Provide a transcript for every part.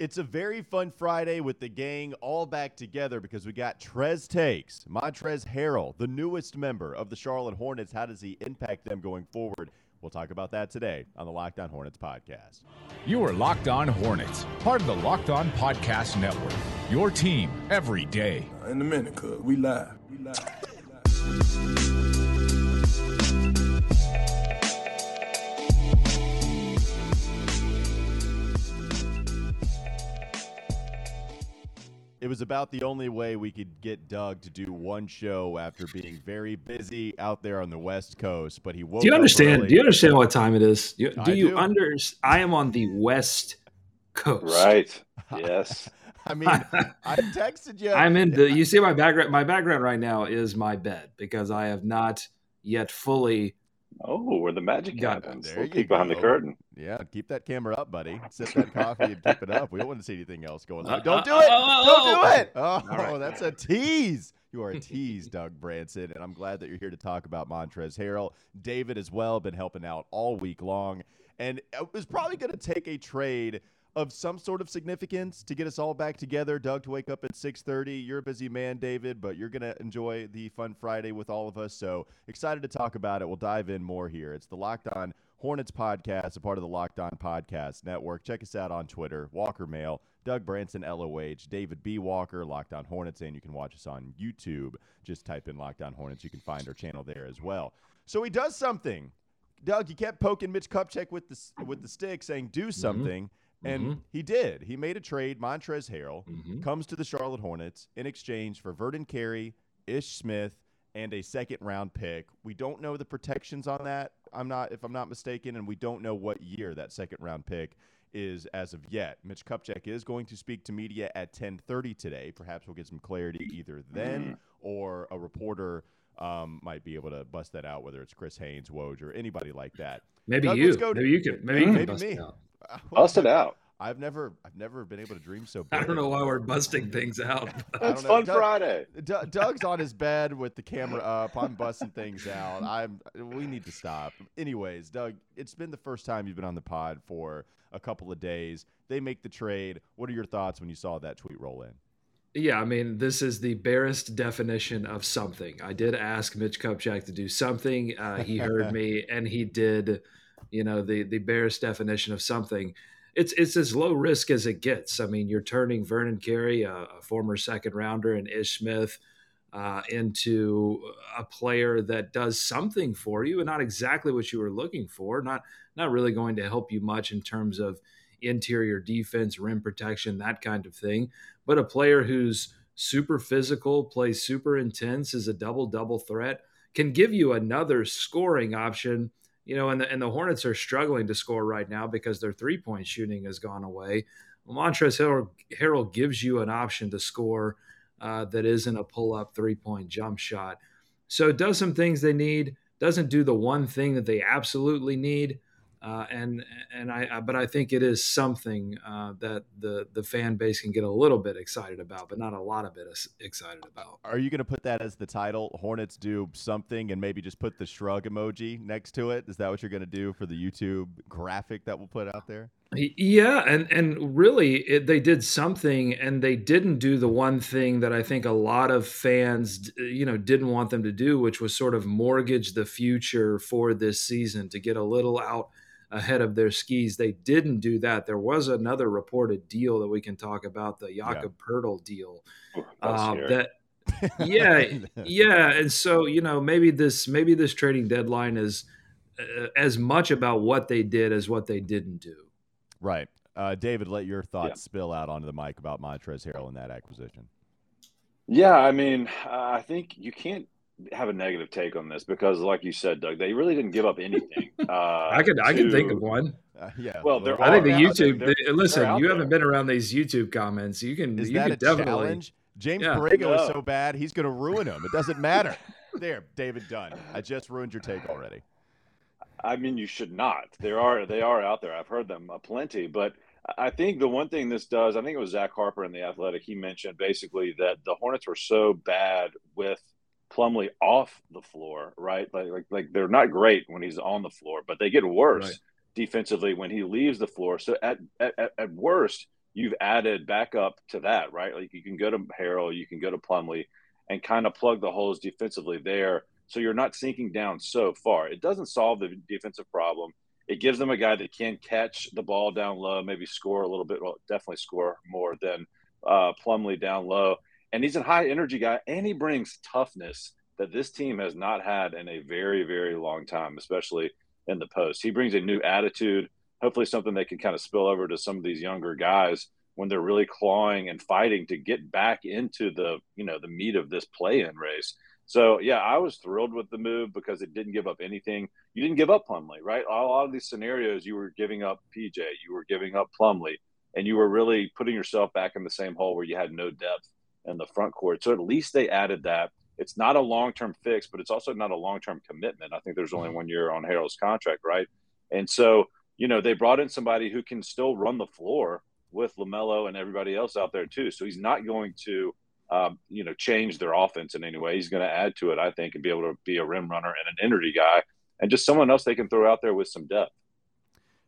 It's a very fun Friday with the gang all back together because we got Trez Takes, Montrezl Harrell, the newest member of the Charlotte Hornets. How does he impact them going forward? We'll talk about that today on the Locked On Hornets podcast. You are Locked On Hornets, part of the Locked On Podcast Network, your team every day. In a minute, cuz we live. We live. It was about the only way we could get Doug to do one show after being very busy out there on the West Coast. But he woke up. Do you understand what time it is? I am on the West Coast. Right. Yes. I mean, I texted you. You see my background. My background right now is my bed because I have not yet fully. Oh, where the magic happens. There we'll peek behind the curtain. Yeah, keep that camera up, buddy. Sip that coffee and keep it up. We don't want to see anything else going on. Don't do it! Don't do it! Oh, right. That's a tease. You are a tease, Doug Branson, and I'm glad that you're here to talk about Montrezl Harrell. David as well, been helping out all week long, and it was probably going to take a trade of some sort of significance to get us all back together. Doug, to wake up at 6:30. You're a busy man, David, but you're going to enjoy the fun Friday with all of us. So excited to talk about it. We'll dive in more here. It's the Locked On Hornets podcast, a part of the Locked On Podcast Network. Check us out on Twitter, Walker Mail, Doug Branson, LOH, David B. Walker, Locked On Hornets, and you can watch us on YouTube. Just type in Locked On Hornets. You can find our channel there as well. So he does something. Doug, you kept poking Mitch Kupchak with the stick saying, do something. Mm-hmm. And he did. He made a trade. Montrezl Harrell comes to the Charlotte Hornets in exchange for Vernon Carey, Ish Smith, and a second-round pick. We don't know the protections on that, if I'm not mistaken, and we don't know what year that second-round pick is as of yet. Mitch Kupchak is going to speak to media at 10:30 today. Perhaps we'll get some clarity either then or a reporter might be able to bust that out, whether it's Chris Haynes, Woj, or anybody like that. Maybe Doug, you. Maybe bust me. Out. Bust it out. I've never been able to dream so big. I don't know why we're busting things out. It's fun Friday. Doug's on his bed with the camera up. I'm busting things out. We need to stop. Anyways, Doug, it's been the first time you've been on the pod for a couple of days. They make the trade. What are your thoughts when you saw that tweet roll in? Yeah, I mean, this is the barest definition of something. I did ask Mitch Kupchak to do something. He heard me, and he did. You know, the barest definition of something. It's as low risk as it gets. I mean, you're turning Vernon Carey, a former second rounder, and Ish Smith into a player that does something for you and not exactly what you were looking for. Not really going to help you much in terms of interior defense, rim protection, that kind of thing. But a player who's super physical, plays super intense, is a double-double threat, can give you another scoring option. You know, and the Hornets are struggling to score right now because their three-point shooting has gone away. Montrezl Harrell gives you an option to score that isn't a pull-up three-point jump shot. So it does some things they need, doesn't do the one thing that they absolutely need, but I think it is something that the fan base can get a little bit excited about, but not a lot of it is excited about. Are you going to put that as the title, Hornets do something, and maybe just put the shrug emoji next to it? Is that what you're going to do for the YouTube graphic that we'll put out there? Yeah, and really they did something, and they didn't do the one thing that I think a lot of fans, you know, didn't want them to do, which was sort of mortgage the future for this season to get a little out ahead of their skis. They didn't do that. There was another reported deal that we can talk about, the Jakob Poeltl deal. And so, you know, maybe this trading deadline is as much about what they did as what they didn't do. Right. David, let your thoughts spill out onto the mic about Montrezl Harrell and that acquisition. Yeah, I mean, I think you can't have a negative take on this because, like you said, Doug, they really didn't give up anything. I can think of one. Well, I think the YouTube. Listen, you haven't been around these YouTube comments. You can. Is you that can a definitely challenge? James Borrego is so bad he's going to ruin him. It doesn't matter. There, David Dunn. I just ruined your take already. I mean, you should not. They are out there. I've heard them plenty, but I think the one thing this does, I think it was Zach Harper in The Athletic. He mentioned basically that the Hornets were so bad with Plumlee off the floor, right? Like they're not great when he's on the floor, but they get worse defensively when he leaves the floor. So at worst, you've added back up to that, right? Like you can go to Harrell, you can go to Plumlee and kind of plug the holes defensively there. So you're not sinking down so far. It doesn't solve the defensive problem. It gives them a guy that can catch the ball down low, maybe score a little bit, well, definitely score more than Plumlee down low. And he's a high energy guy, and he brings toughness that this team has not had in a very, very long time, especially in the post. He brings a new attitude, hopefully something that can kind of spill over to some of these younger guys when they're really clawing and fighting to get back into the, you know, the meat of this play-in race. So, yeah, I was thrilled with the move because it didn't give up anything. You didn't give up Plumlee, right? A lot of these scenarios, you were giving up PJ, you were giving up Plumlee, and you were really putting yourself back in the same hole where you had no depth in the front court. So at least they added that. It's not a long-term fix, but it's also not a long-term commitment. I think there's only 1 year on Harrell's contract, right? And so, you know, they brought in somebody who can still run the floor with LaMelo and everybody else out there too. So he's not going to – change their offense in any way. He's going to add to it, I think, and be able to be a rim runner and an energy guy and just someone else they can throw out there with some depth.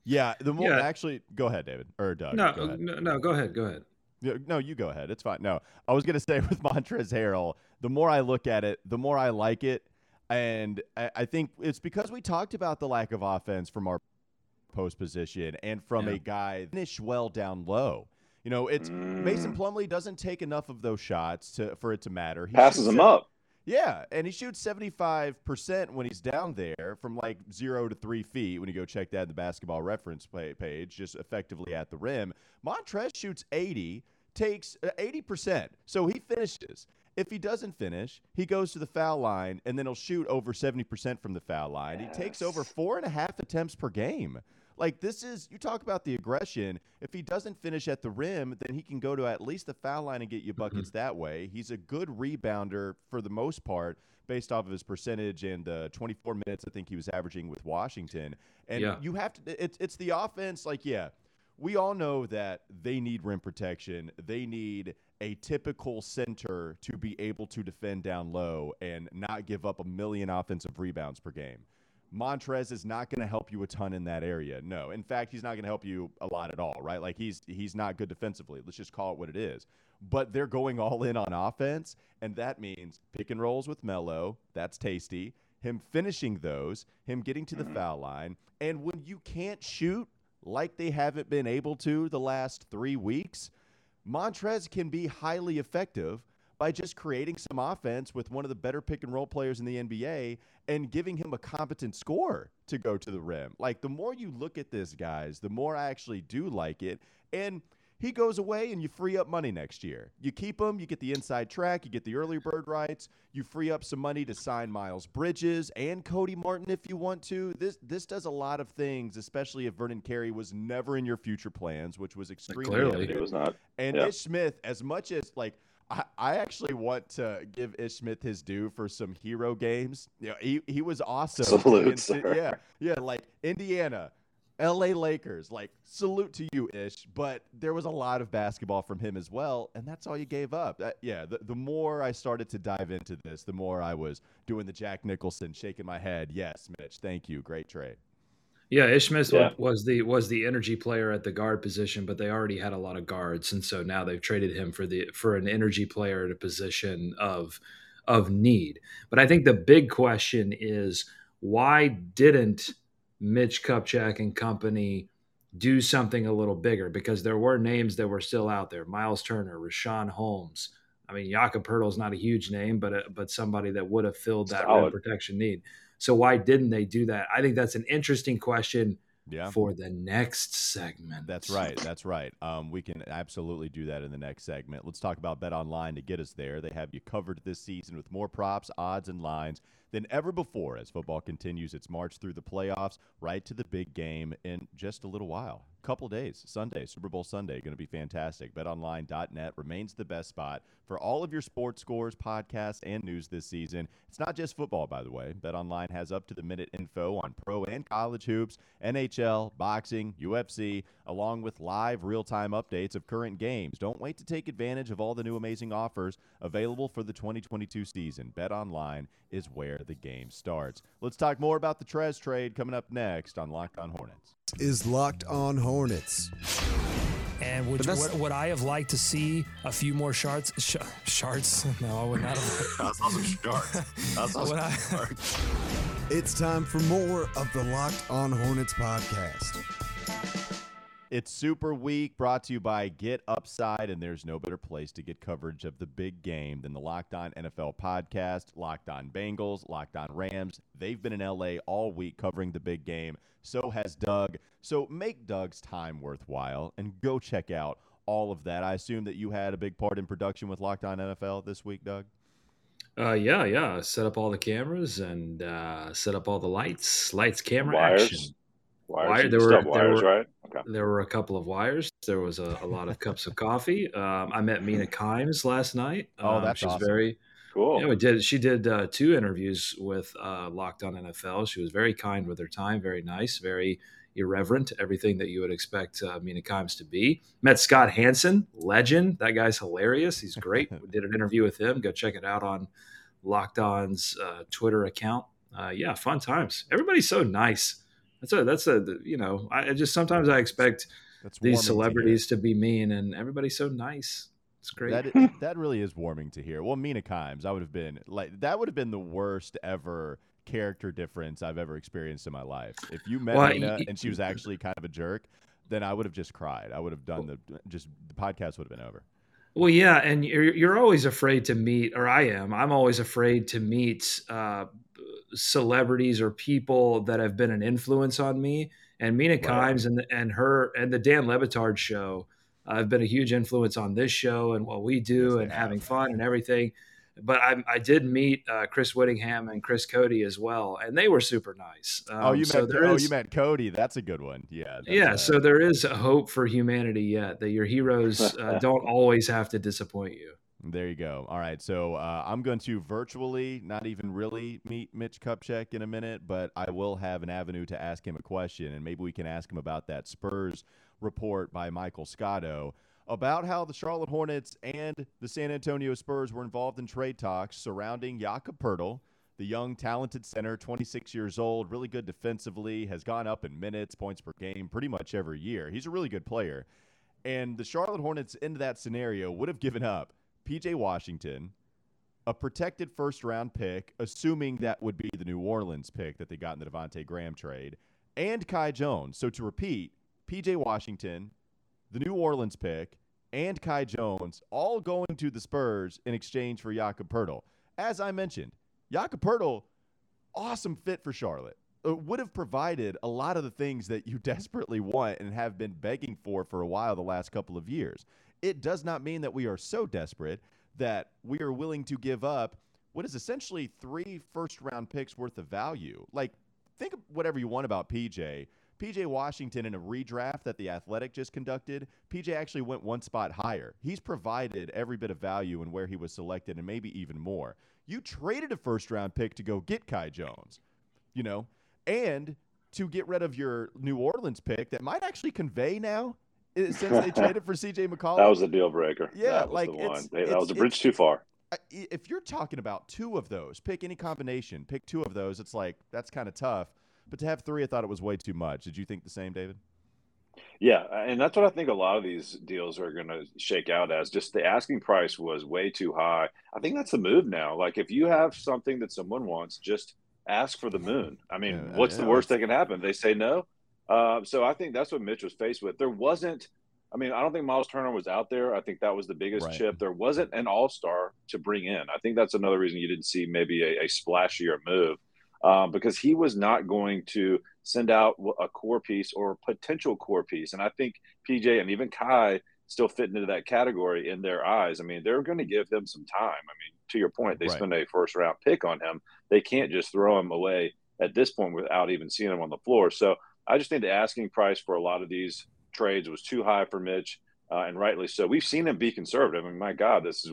Yeah. Actually, go ahead, David or Doug. No, go ahead. Yeah, no, you go ahead. It's fine. No, I was going to say with Montrezl Harrell, the more I look at it, the more I like it. And I think it's because we talked about the lack of offense from our post position and from a guy finish well down low. You know, it's Mason Plumlee doesn't take enough of those shots for it to matter. He passes them up. Yeah, and he shoots 75% when he's down there from like 0 to 3 feet when you go check that in the basketball reference page, just effectively at the rim. Montrez shoots 80, takes 80%, so he finishes. If he doesn't finish, he goes to the foul line, and then he'll shoot over 70% from the foul line. Yes. He takes over 4.5 attempts per game. Like, this is – you talk about the aggression. If he doesn't finish at the rim, then he can go to at least the foul line and get you buckets that way. He's a good rebounder for the most part based off of his percentage and the 24 minutes I think he was averaging with Washington. And you have to – it's the offense. Like, we all know that they need rim protection. They need a typical center to be able to defend down low and not give up 1,000,000 offensive rebounds per game. Montrez is not going to help you a ton in that area. No, in fact, he's not going to help you a lot at all, right? Like he's not good defensively. Let's just call it what it is. But they're going all in on offense, and that means pick and rolls with Melo. That's tasty. Him finishing those, him getting to the foul line. And when you can't shoot like they haven't been able to the last 3 weeks, Montrez can be highly effective by just creating some offense with one of the better pick-and-roll players in the NBA and giving him a competent score to go to the rim. Like, the more you look at this, guys, the more I actually do like it. And he goes away, and you free up money next year. You keep him, you get the inside track, you get the early bird rights, you free up some money to sign Miles Bridges and Cody Martin if you want to. This does a lot of things, especially if Vernon Carey was never in your future plans, which was extremely evident. He was not. And Ish Smith, as much as, like, I actually want to give Ish Smith his due for some hero games. You know, he was awesome. Salute, sir. Yeah, like Indiana, L.A. Lakers. Like, salute to you, Ish. But there was a lot of basketball from him as well, and that's all you gave up. The more I started to dive into this, the more I was doing the Jack Nicholson, shaking my head. Yes, Mitch, thank you. Great trade. Yeah, Ish Smith was the energy player at the guard position, but they already had a lot of guards, and so now they've traded him for an energy player at a position of need. But I think the big question is, why didn't Mitch Kupchak and company do something a little bigger? Because there were names that were still out there: Miles Turner, Rashawn Holmes. I mean, Jakob Poeltl's not a huge name, but somebody that would have filled that rim protection need. So why didn't they do that? I think that's an interesting question for the next segment. That's right. We can absolutely do that in the next segment. Let's talk about BetOnline to get us there. They have you covered this season with more props, odds, and lines than ever before as football continues its march through the playoffs, right to the big game in just a little while. Couple days, Sunday, Super Bowl Sunday, going to be fantastic. BetOnline.net remains the best spot for all of your sports scores, podcasts, and news this season. It's not just football, by the way. BetOnline has up-to-the-minute info on pro and college hoops, NHL, boxing, UFC, along with live real-time updates of current games. Don't wait to take advantage of all the new amazing offers available for the 2022 season. BetOnline is where the game starts. Let's talk more about the Trez trade coming up next on Locked on Hornets. Is Locked on Hornets. And would I have liked to see a few more sharks? No, I would not have. I saw some sharks. It's time for more of the Locked On Hornets podcast. It's Super Week, brought to you by Get Upside, and there's no better place to get coverage of the big game than the Locked On NFL podcast. Locked On Bengals, Locked On Rams. They've been in LA all week covering the big game. So has Doug. So make Doug's time worthwhile and go check out all of that. I assume that you had a big part in production with Locked On NFL this week, Doug. Yeah. Set up all the cameras and set up all the lights, camera, wires. Action. Wires. There were wires, right? Okay. There were a couple of wires. There was a lot of cups of coffee. I met Mina Kimes last night. That's she's awesome. Very cool. Yeah, she did two interviews with Locked On NFL. She was very kind with her time, very nice, very irreverent, everything that you would expect Mina Kimes to be. Met Scott Hansen, legend. That guy's hilarious. He's great. We did an interview with him. Go check it out on Locked On's Twitter account. Yeah, fun times. Everybody's so nice. Sometimes I expect these celebrities to be mean, and everybody's so nice. It's great. That really is warming to hear. Well, Mina Kimes, that would have been the worst ever character difference I've ever experienced in my life. If you met Mina and she was actually kind of a jerk, then I would have just cried. I would have the podcast would have been over. Well, yeah, and you're always afraid to meet, or I am. I'm always afraid to meet celebrities or people that have been an influence on me. And Mina Kimes and the Dan Le Batard show have been a huge influence on this show and what we do and having fun and everything. But I did meet Chris Whittingham and Chris Cody as well, and they were super nice. You met Cody. That's a good one. Yeah. So there is a hope for humanity yet that your heroes don't always have to disappoint you. There you go. All right. So I'm going to virtually, not even really, meet Mitch Kupchak in a minute, but I will have an avenue to ask him a question, and maybe we can ask him about that Spurs report by Michael Scotto about how the Charlotte Hornets and the San Antonio Spurs were involved in trade talks surrounding Jakob Poeltl, the young, talented center, 26 years old, really good defensively, has gone up in minutes, points per game, pretty much every year. He's a really good player. And the Charlotte Hornets, into that scenario, would have given up PJ Washington, a protected first-round pick, assuming that would be the New Orleans pick that they got in the Devontae Graham trade, and Kai Jones. So to repeat, PJ Washington, the New Orleans pick, and Kai Jones, all going to the Spurs in exchange for Jakob Poeltl. As I mentioned, Jakob Poeltl, awesome fit for Charlotte. It would have provided a lot of the things that you desperately want and have been begging for a while the last couple of years. It does not mean that we are so desperate that we are willing to give up what is essentially 3 first-round picks worth of value. Like, think of whatever you want about PJ. PJ Washington, in a redraft that The Athletic just conducted, PJ actually went one spot higher. He's provided every bit of value in where he was selected and maybe even more. You traded a first-round pick to go get Kai Jones, and to get rid of your New Orleans pick that might actually convey now since they traded for CJ McCollum. That was a deal breaker. Yeah, that was a bridge too far. If you're talking about 2 of those, pick any combination, pick 2 of those, it's like that's kind of tough. But to have 3, I thought it was way too much. Did you think the same, David? Yeah, and that's what I think a lot of these deals are going to shake out as. Just the asking price was way too high. I think that's the move now. Like, if you have something that someone wants, just ask for the moon. I mean, what's the worst that can happen? They say no. So I think that's what Mitch was faced with. I don't think Miles Turner was out there. I think that was the biggest chip. There wasn't an all-star to bring in. I think that's another reason you didn't see maybe a splashier move. Because he was not going to send out a core piece or a potential core piece. And I think PJ and even Kai still fit into that category in their eyes. I mean, they're going to give him some time. I mean, to your point, they spend a first-round pick on him. They can't just throw him away at this point without even seeing him on the floor. So I just think the asking price for a lot of these trades was too high for Mitch, and rightly so. We've seen him be conservative. I mean, my God, this is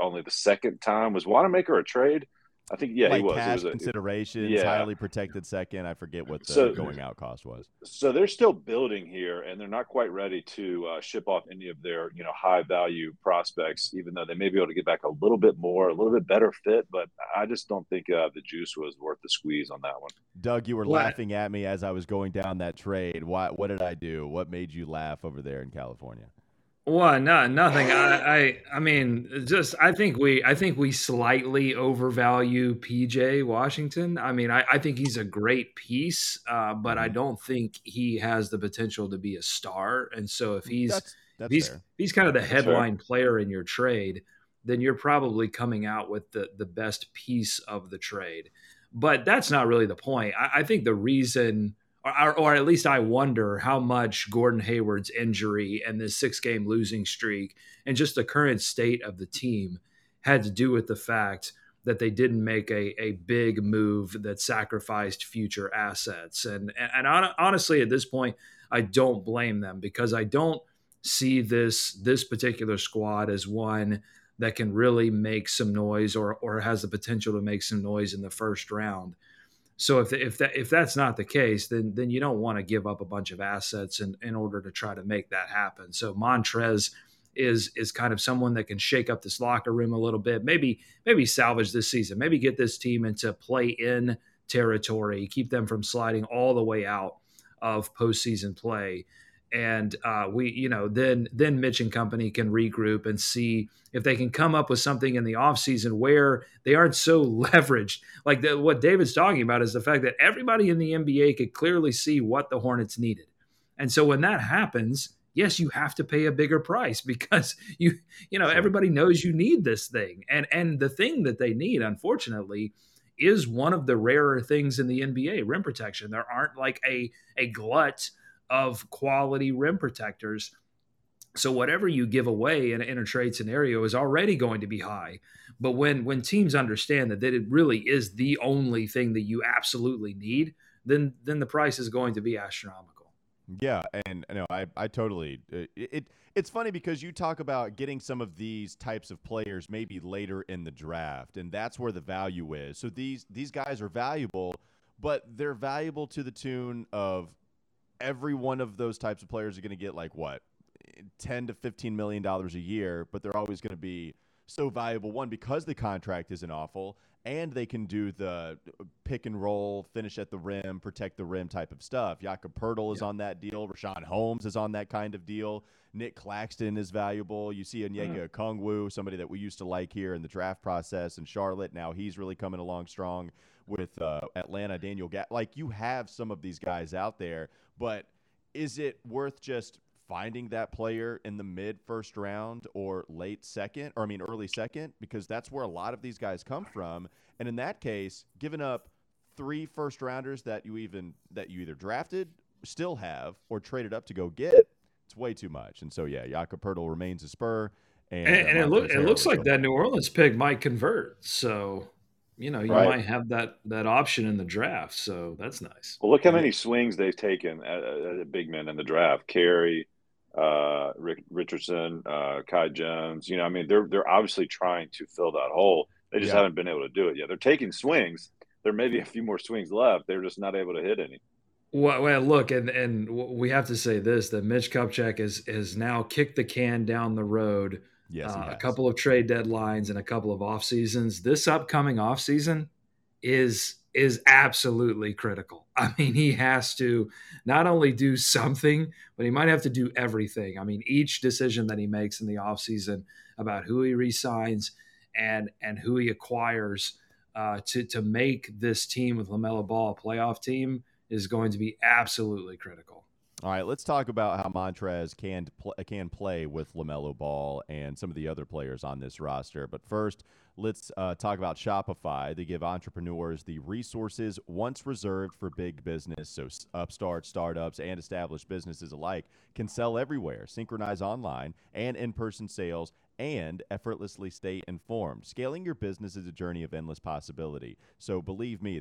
only the second time. Was Wanamaker a trade? I think, yeah, like he was. Cash considerations, yeah. Highly protected second. I forget what the going out cost was. So they're still building here, and they're not quite ready to ship off any of their high value prospects, even though they may be able to get back a little bit more, a little bit better fit. But I just don't think the juice was worth the squeeze on that one. Doug, you were laughing at me as I was going down that trade. Why? What did I do? What made you laugh over there in California? Well, no, nothing. I think we slightly overvalue PJ Washington. I mean, I think he's a great piece, but I don't think he has the potential to be a star. And so if he's kind of the headline player in your trade, then you're probably coming out with the best piece of the trade. But that's not really the point. I think the reason – or at least I wonder how much Gordon Hayward's injury and this 6-game losing streak and just the current state of the team had to do with the fact that they didn't make a big move that sacrificed future assets. And honestly, at this point, I don't blame them, because I don't see this particular squad as one that can really make some noise or has the potential to make some noise in the first round. So if that's not the case, then you don't want to give up a bunch of assets in order to try to make that happen. So Montrez is kind of someone that can shake up this locker room a little bit, maybe salvage this season, maybe get this team into play-in territory, keep them from sliding all the way out of postseason play. And then Mitch and company can regroup and see if they can come up with something in the offseason where they aren't so leveraged. Like what David's talking about is the fact that everybody in the NBA could clearly see what the Hornets needed. And so when that happens, yes, you have to pay a bigger price, because you know everybody knows you need this thing. And the thing that they need, unfortunately, is one of the rarer things in the NBA, rim protection. There aren't like a glut of quality rim protectors. So whatever you give away in a trade scenario is already going to be high. But when teams understand that it really is the only thing that you absolutely need, then the price is going to be astronomical. Yeah, and I totally – it's funny because you talk about getting some of these types of players maybe later in the draft, and that's where the value is. So these guys are valuable, but they're valuable to the tune of – every one of those types of players are going to get like what, $10 to $15 million a year, but they're always going to be so valuable, one, because the contract isn't awful and they can do the pick and roll, finish at the rim, protect the rim type of stuff. Jakob Poeltl is on that deal. Richaun Holmes is on that kind of deal. Nick Claxton is valuable. You see Onyeka Okongwu, somebody that we used to like here in the draft process in Charlotte. Now he's really coming along strong with Atlanta, Daniel Gafford. Like, you have some of these guys out there, but is it worth just finding that player in the mid-first round or early second? Because that's where a lot of these guys come from. And in that case, giving up 3 first-rounders that you either drafted, still have, or traded up to go get, it's way too much. And so, yeah, Jakob Poeltl remains a Spur. And it looks like that New Orleans pick might convert, so... You might have that option in the draft, so that's nice. Well, look how many swings they've taken at big men in the draft. Carey, Rick Richardson, Kai Jones. They're obviously trying to fill that hole. They just haven't been able to do it yet. They're taking swings. There may be a few more swings left. They're just not able to hit any. Well, look, and we have to say this, that Mitch Kupchak has now kicked the can down the road. Yes, a couple of trade deadlines and a couple of off seasons. This upcoming off season is absolutely critical. I mean, he has to not only do something, but he might have to do everything. I mean, each decision that he makes in the off season about who he re-signs and who he acquires to make this team with LaMelo Ball a playoff team is going to be absolutely critical. All right, let's talk about how Montrez can play with LaMelo Ball and some of the other players on this roster. But first, let's talk about Shopify. They give entrepreneurs the resources once reserved for big business, so upstarts, startups, and established businesses alike can sell everywhere, synchronize online and in-person sales, and effortlessly stay informed. Scaling your business is a journey of endless possibility. So believe me,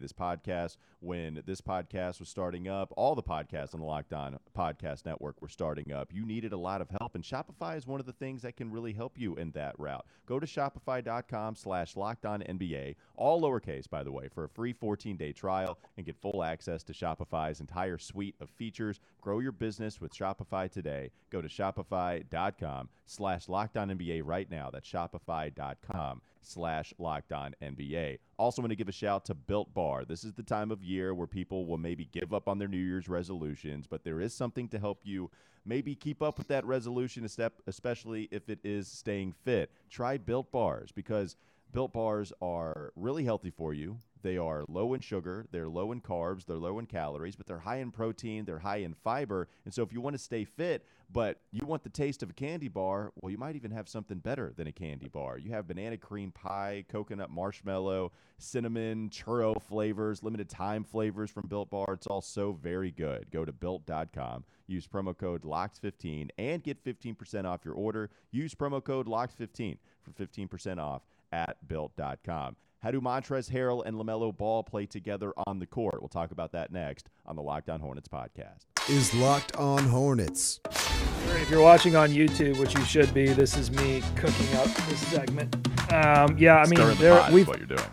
when this podcast was starting up, all the podcasts on the Locked On Podcast Network were starting up, you needed a lot of help, and Shopify is one of the things that can really help you in that route. Go to Shopify.com shopify.com/LockedOnNBA, all lowercase, by the way, for a free 14-day trial and get full access to Shopify's entire suite of features. Grow your business with Shopify today. Go to shopify.com/LockedOnNBA right now. That's shopify.com/LockedOnNBA. Also want to give a shout to Built Bar. This is the time of year where people will maybe give up on their New Year's resolutions, but there is something to help you maybe keep up with that resolution, especially if it is staying fit. Try Built Bars, because Built Bars are really healthy for you. They are low in sugar, they're low in carbs, they're low in calories, but they're high in protein, they're high in fiber. And so if you want to stay fit, but you want the taste of a candy bar, well, you might even have something better than a candy bar. You have banana cream pie, coconut marshmallow, cinnamon, churro flavors, limited time flavors from Built Bar. It's all so very good. Go to Built.com, use promo code LOCKED15 and get 15% off your order. Use promo code LOCKED15 for 15% off at Built.com. How do Montrezl Harrell and LaMelo Ball play together on the court? We'll talk about that next on the Locked On Hornets podcast. Is Locked On Hornets. If you're watching on YouTube, which you should be, this is me cooking up this segment. What you're doing.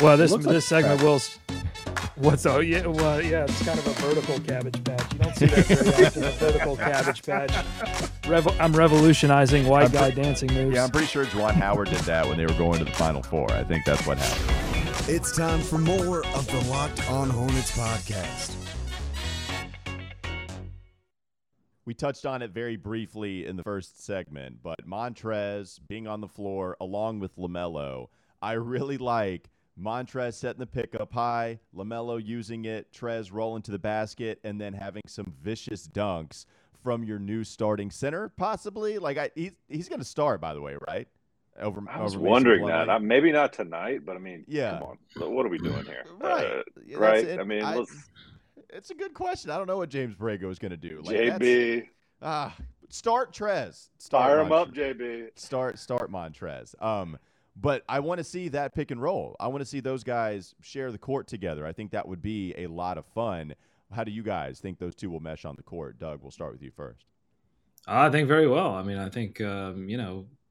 Well, this segment will. What's oh yeah well yeah it's kind of a vertical cabbage patch. You don't see that very often. A vertical cabbage patch. I'm revolutionizing white guy dancing moves. Yeah, I'm pretty sure Juwan Howard did that when they were going to the Final Four. I think that's what happened. It's time for more of the Locked On Hornets podcast. We touched on it very briefly in the first segment, but Montrez being on the floor along with LaMelo, I really like Montrez setting the pick up high, LaMelo using it, Trez rolling to the basket, and then having some vicious dunks from your new starting center, possibly. Like he's going to start, by the way, right? I was wondering that. Maybe not tonight, but I mean, yeah. Come on. What are we doing here? Right. I mean, it's a good question. I don't know what James Brago is going to do. Like, JB. Start Trez. Fire him up, JB. Start Montrez. But I want to see that pick and roll. I want to see those guys share the court together. I think that would be a lot of fun. How do you guys think those two will mesh on the court? Doug, we'll start with you first. I think very well. I mean, I think,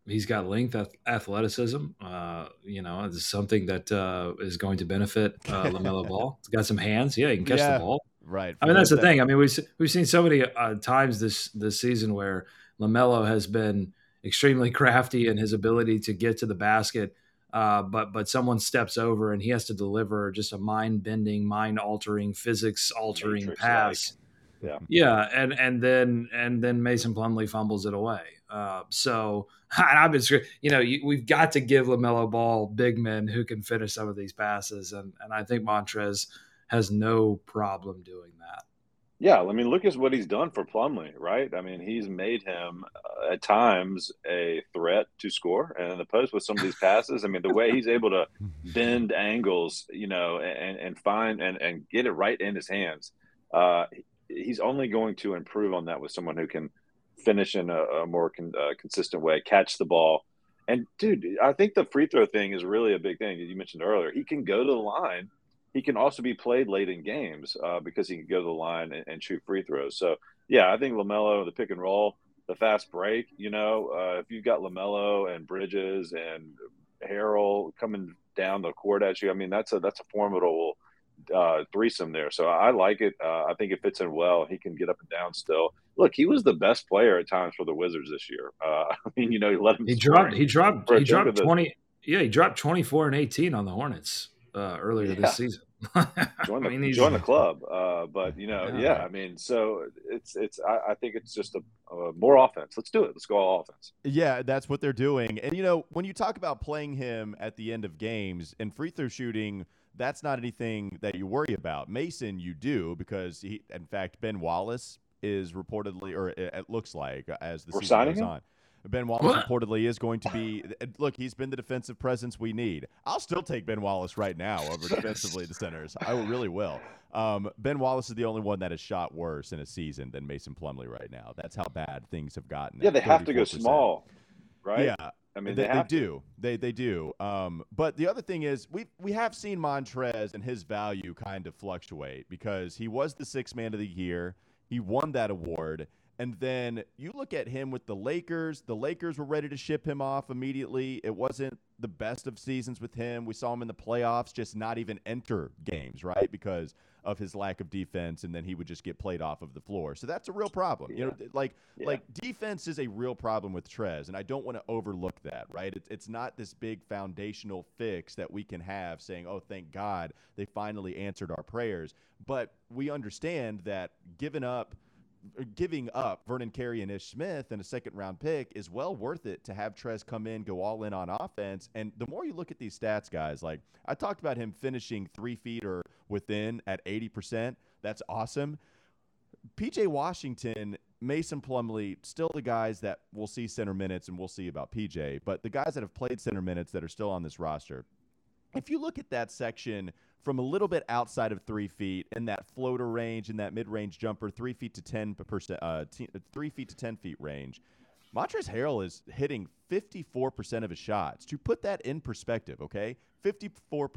he's got length, athleticism. It's something that is going to benefit LaMelo Ball. He's got some hands. Yeah, he can catch the ball. Right. I mean, that's the thing. I mean, we've seen so many times this season where LaMelo has been extremely crafty in his ability to get to the basket, but someone steps over and he has to deliver just a mind-bending, mind-altering, physics-altering Matrix-like pass. Yeah, and then Mason Plumlee fumbles it away. We've got to give LaMelo Ball big men who can finish some of these passes, and I think Montrez has no problem doing that. Yeah, I mean, look at what he's done for Plumlee, right? I mean, he's made him at times a threat to score, and in the post with some of these passes, I mean, the way he's able to bend angles, and find and get it right in his hands, he's only going to improve on that with someone who can finish in a more consistent way, catch the ball. And, dude, I think the free throw thing is really a big thing. You mentioned earlier, he can go to the line. He can also be played late in games because he can go to the line and shoot free throws. So, yeah, I think LaMelo, the pick and roll, the fast break, if you've got LaMelo and Bridges and Harrell coming down the court at you, I mean, that's a formidable threesome there. So I like it. I think it fits in well. He can get up and down still. Look, he was the best player at times for the Wizards this year. He let him – He dropped 20 – yeah, he dropped 24 and 18 on the Hornets earlier this season. Join the club, it's I think it's just a more offense. Let's do it. Let's go all offense. Yeah, that's what they're doing. And when you talk about playing him at the end of games and free throw shooting, that's not anything that you worry about. Mason, you do, because Ben Wallace is reportedly, or it looks like, as the season goes on. Ben Wallace reportedly is going to be – look, he's been the defensive presence we need. I'll still take Ben Wallace right now over defensively the centers. I really will. Ben Wallace is the only one that has shot worse in a season than Mason Plumlee right now. That's how bad things have gotten. Yeah, they have to go small, right? Yeah. I mean, they do. But the other thing is we have seen Montrez and his value kind of fluctuate, because he was the sixth man of the year. He won that award. And then you look at him with the Lakers. The Lakers were ready to ship him off immediately. It wasn't the best of seasons with him. We saw him in the playoffs just not even enter games, right, because of his lack of defense, and then he would just get played off of the floor. So that's a real problem. Yeah. You know, like defense is a real problem with Trez, and I don't want to overlook that, right? It's not this big foundational fix that we can have saying, oh, thank God they finally answered our prayers. But we understand that giving up Vernon Carey and Ish Smith and a second-round pick is well worth it to have Trez come in, go all in on offense. And the more you look at these stats, guys, like I talked about him finishing 3 feet or within at 80%. That's awesome. P.J. Washington, Mason Plumlee, still the guys that we'll see center minutes, and we'll see about P.J., but the guys that have played center minutes that are still on this roster, if you look at that section from a little bit outside of 3 feet in that floater range, in that mid-range jumper, 3 feet to 10 feet range, Montrezl Harrell is hitting 54% of his shots. To put that in perspective, okay, 54% for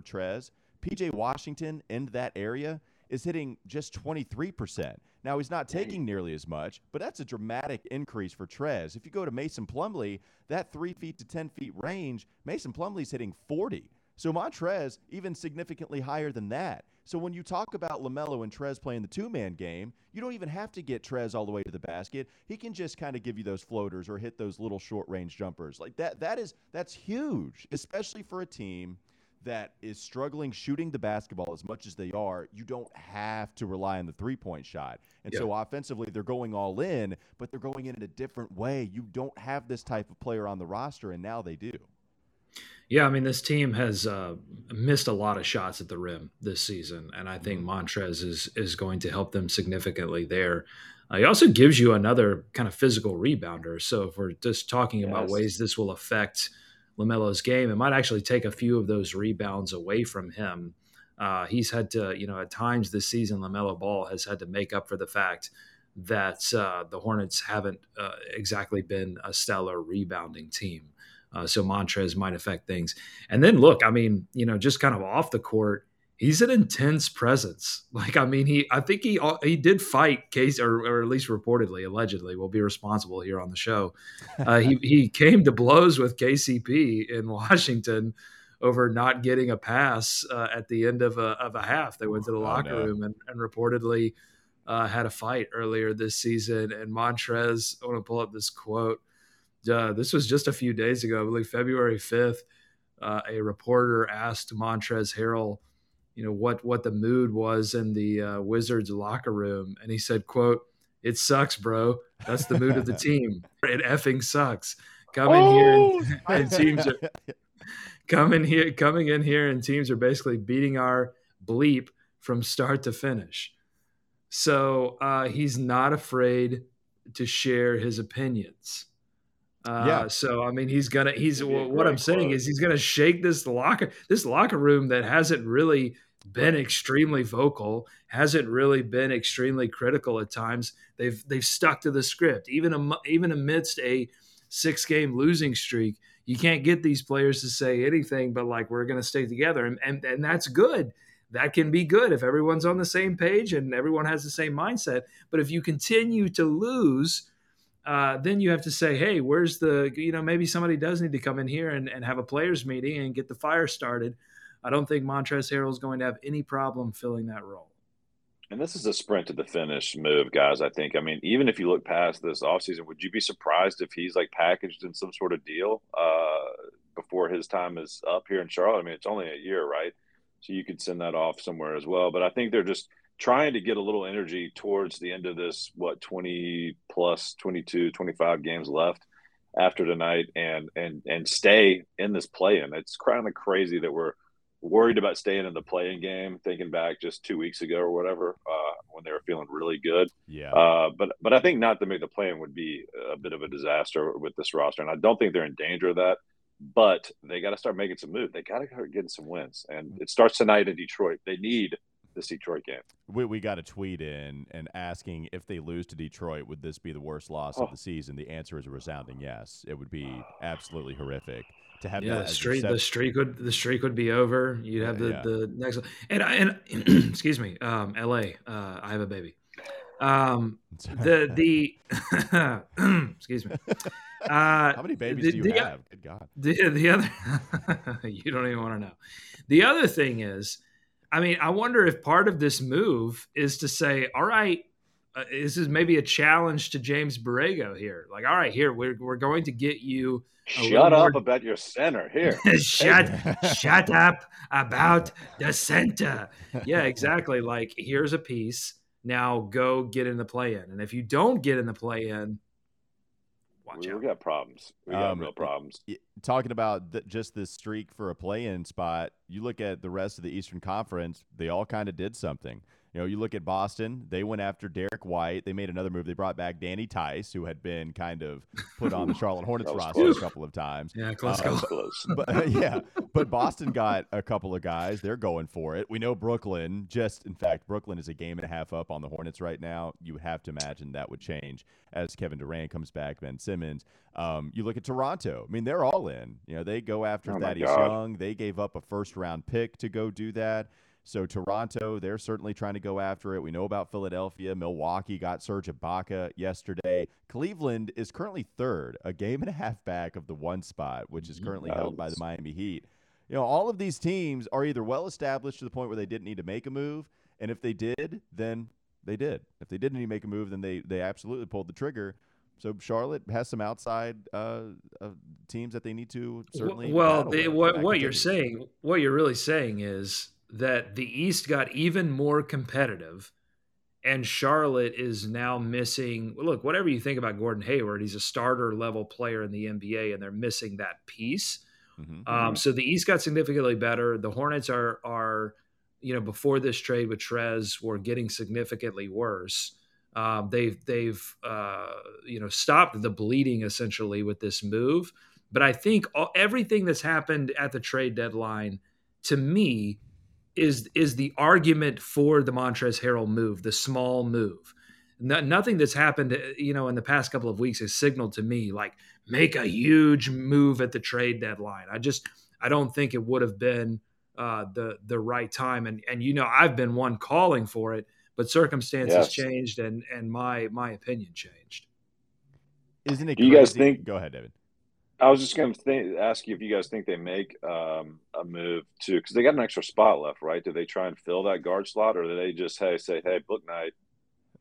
Trez. P.J. Washington in that area is hitting just 23%. Now, he's not taking nearly as much, but that's a dramatic increase for Trez. If you go to Mason Plumlee, that 3 feet to 10 feet range, Mason Plumlee's hitting 40%. So Montrez, even significantly higher than that. So when you talk about LaMelo and Trez playing the two-man game, you don't even have to get Trez all the way to the basket. He can just kind of give you those floaters or hit those little short-range jumpers. Like that's huge, especially for a team that is struggling shooting the basketball as much as they are. You don't have to rely on the three-point shot. And so offensively, they're going all in, but they're going in a different way. You don't have this type of player on the roster, and now they do. Yeah, I mean, this team has missed a lot of shots at the rim this season, and I think Montrez is going to help them significantly there. He also gives you another kind of physical rebounder. So if we're just talking about ways this will affect LaMelo's game, it might actually take a few of those rebounds away from him. He's had to, you know, at times this season, LaMelo Ball has had to make up for the fact that the Hornets haven't exactly been a stellar rebounding team. So Montrez might affect things. And then look, I mean, you know, just kind of off the court, he's an intense presence. Like, I mean, I think he did fight Casey, or at least reportedly, allegedly, will be responsible here on the show. He came to blows with KCP in Washington over not getting a pass at the end of a half. They went to the locker room and reportedly had a fight earlier this season. And Montrez, I want to pull up this quote. This was just a few days ago, I believe February 5th, a reporter asked Montrezl Harrell, you know, what the mood was in the Wizards locker room. And he said, quote, "It sucks, bro. That's the mood of the team. It effing sucks. Coming in here and teams are basically beating our bleep from start to finish." So he's not afraid to share his opinions. So, I mean, he's going to shake this locker room that hasn't really been extremely vocal, hasn't really been extremely critical at times. They've stuck to the script, even amidst a 6-game losing streak. You can't get these players to say anything, but like, we're going to stay together. And that's good. That can be good if everyone's on the same page and everyone has the same mindset. But if you continue to lose, then you have to say, hey, where's the, you know, maybe somebody does need to come in here and have a players meeting and get the fire started. I don't think Montrezl Harrell is going to have any problem filling that role. And this is a sprint to the finish move, guys, I think. I mean, even if you look past this offseason, would you be surprised if he's like packaged in some sort of deal before his time is up here in Charlotte? I mean, it's only a year, right? So you could send that off somewhere as well. But I think they're just trying to get a little energy towards the end of this, 25 games left after tonight and stay in this play-in. It's kind of crazy that we're worried about staying in the play-in game, thinking back just 2 weeks ago or whatever when they were feeling really good. Yeah. But I think not to make the play-in would be a bit of a disaster with this roster, and I don't think they're in danger of that. But they got to start making some moves. They got to start getting some wins. And it starts tonight in Detroit. They need this Detroit game. We got a tweet in and asking if they lose to Detroit, would this be the worst loss of the season? The answer is a resounding yes. It would be absolutely horrific to have that. The streak would be over. You'd have the next, and excuse me, LA, I have a baby. The excuse me. How many babies do you have? Good God. The other you don't even want to know. The other thing is, I mean, I wonder if part of this move is to say, all right, this is maybe a challenge to James Borrego here. Like, all right, here we're going to get you. Shut up about your center here. Shut up about the center. Yeah, exactly. Like, here's a piece. Now go get in the play-in, and if you don't get in the play-in, watch out. We got problems. We got real problems. Talking about just this streak for a play-in spot, you look at the rest of the Eastern Conference; they all kind of did something. You know, you look at Boston; they went after Derek White. They made another move. They brought back Danny Tice, who had been kind of put on the Charlotte Hornets roster a couple of times. Yeah, close. But, yeah, but Boston got a couple of guys. They're going for it. We know Brooklyn. Brooklyn is a game and a half up on the Hornets right now. You have to imagine that would change as Kevin Durant comes back, Ben Simmons. You look at Toronto. I mean, they're all in. You know, they go after Thaddeus Young. They gave up a first-round pick to go do that. So Toronto, they're certainly trying to go after it. We know about Philadelphia. Milwaukee got Serge Ibaka yesterday. Cleveland is currently third, a game and a half back of the one spot, which is currently held by the Miami Heat. You know, all of these teams are either well-established to the point where they didn't need to make a move, and if they did, then they did. If they didn't need to make a move, then they absolutely pulled the trigger. So Charlotte has some outside teams that they need to certainly what you're really saying is that the East got even more competitive, and Charlotte is now missing. Look, whatever you think about Gordon Hayward, he's a starter level player in the NBA, and they're missing that piece. Mm-hmm. So the East got significantly better. The Hornets are, you know, before this trade with Trez, were getting significantly worse. They've stopped the bleeding essentially with this move. But I think everything that's happened at the trade deadline, to me, is the argument for the Montrezl Harrell move, the small move. Nothing that's happened, you know, in the past couple of weeks has signaled to me, like, make a huge move at the trade deadline. I don't think it would have been the right time. And you know, I've been one calling for it, but circumstances changed and my opinion changed. Isn't it crazy? You guys think – go ahead, David. I was just going to ask you if you guys think they make a move to, because they got an extra spot left, right? Do they try and fill that guard slot, or do they just say, book night,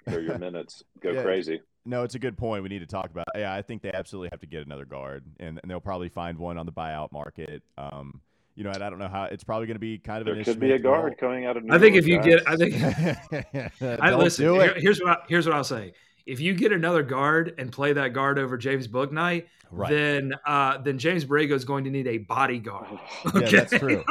for your minutes, go crazy? No, it's a good point. We need to talk about it. Yeah, I think they absolutely have to get another guard, and they'll probably find one on the buyout market. You know, and I don't know how it's probably going to be kind of there could be a guard coming out of New York. Here's what I'll say. If you get another guard and play that guard over James Bouknight, then James Borrego is going to need a bodyguard. Okay? Yeah, that's true.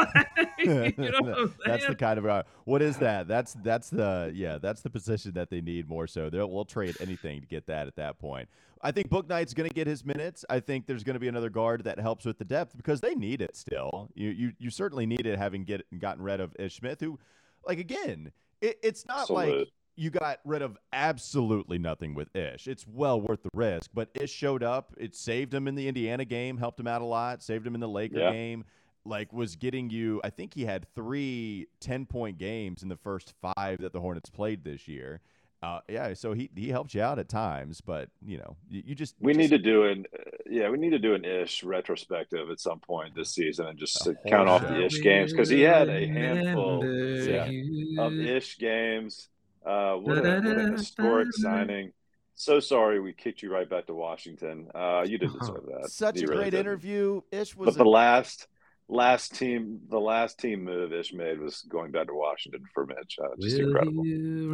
You know what I'm saying? That's the kind of guard. What is that? That's the position that they need more so. We'll trade anything to get that at that point. I think Bouknight's going to get his minutes. I think there's going to be another guard that helps with the depth because they need it still. You certainly need it, having gotten rid of Ish Smith, who, like, again, it's not like you got rid of absolutely nothing with Ish. It's well worth the risk, but Ish showed up. It saved him in the Indiana game, helped him out a lot, saved him in the Laker game, like was getting you. I think he had 3 10-point games in the first 5 that the Hornets played this year. So he helped you out at times, but, you know, we need to do an Ish retrospective at some point this season and just count off the Ish games, because he had a handful of Ish games. What a historic signing. So sorry we kicked you right back to Washington. You didn't deserve that. Such a great interview. Ish was. But the last team move Ish made was going back to Washington for Mitch. Just incredible.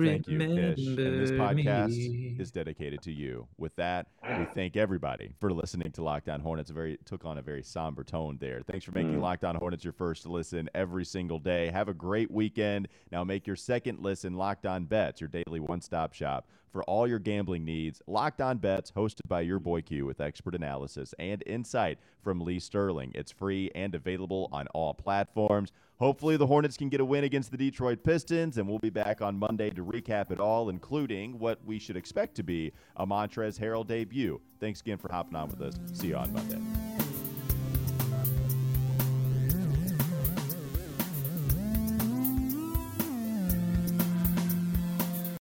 Thank you, Ish. And this podcast is dedicated to you. With that, we thank everybody for listening to Lockdown Hornets. It took on a very somber tone there. Thanks for making Lockdown Hornets your first listen every single day. Have a great weekend. Now make your second listen Lockdown Bets, your daily one-stop shop for all your gambling needs. Locked On Bets, hosted by your boy Q, with expert analysis and insight from Lee Sterling. It's free and available on all platforms. Hopefully the Hornets can get a win against the Detroit Pistons, and we'll be back on Monday to recap it all, including what we should expect to be a Montrezl Harrell debut. Thanks again for hopping on with us. See you on Monday.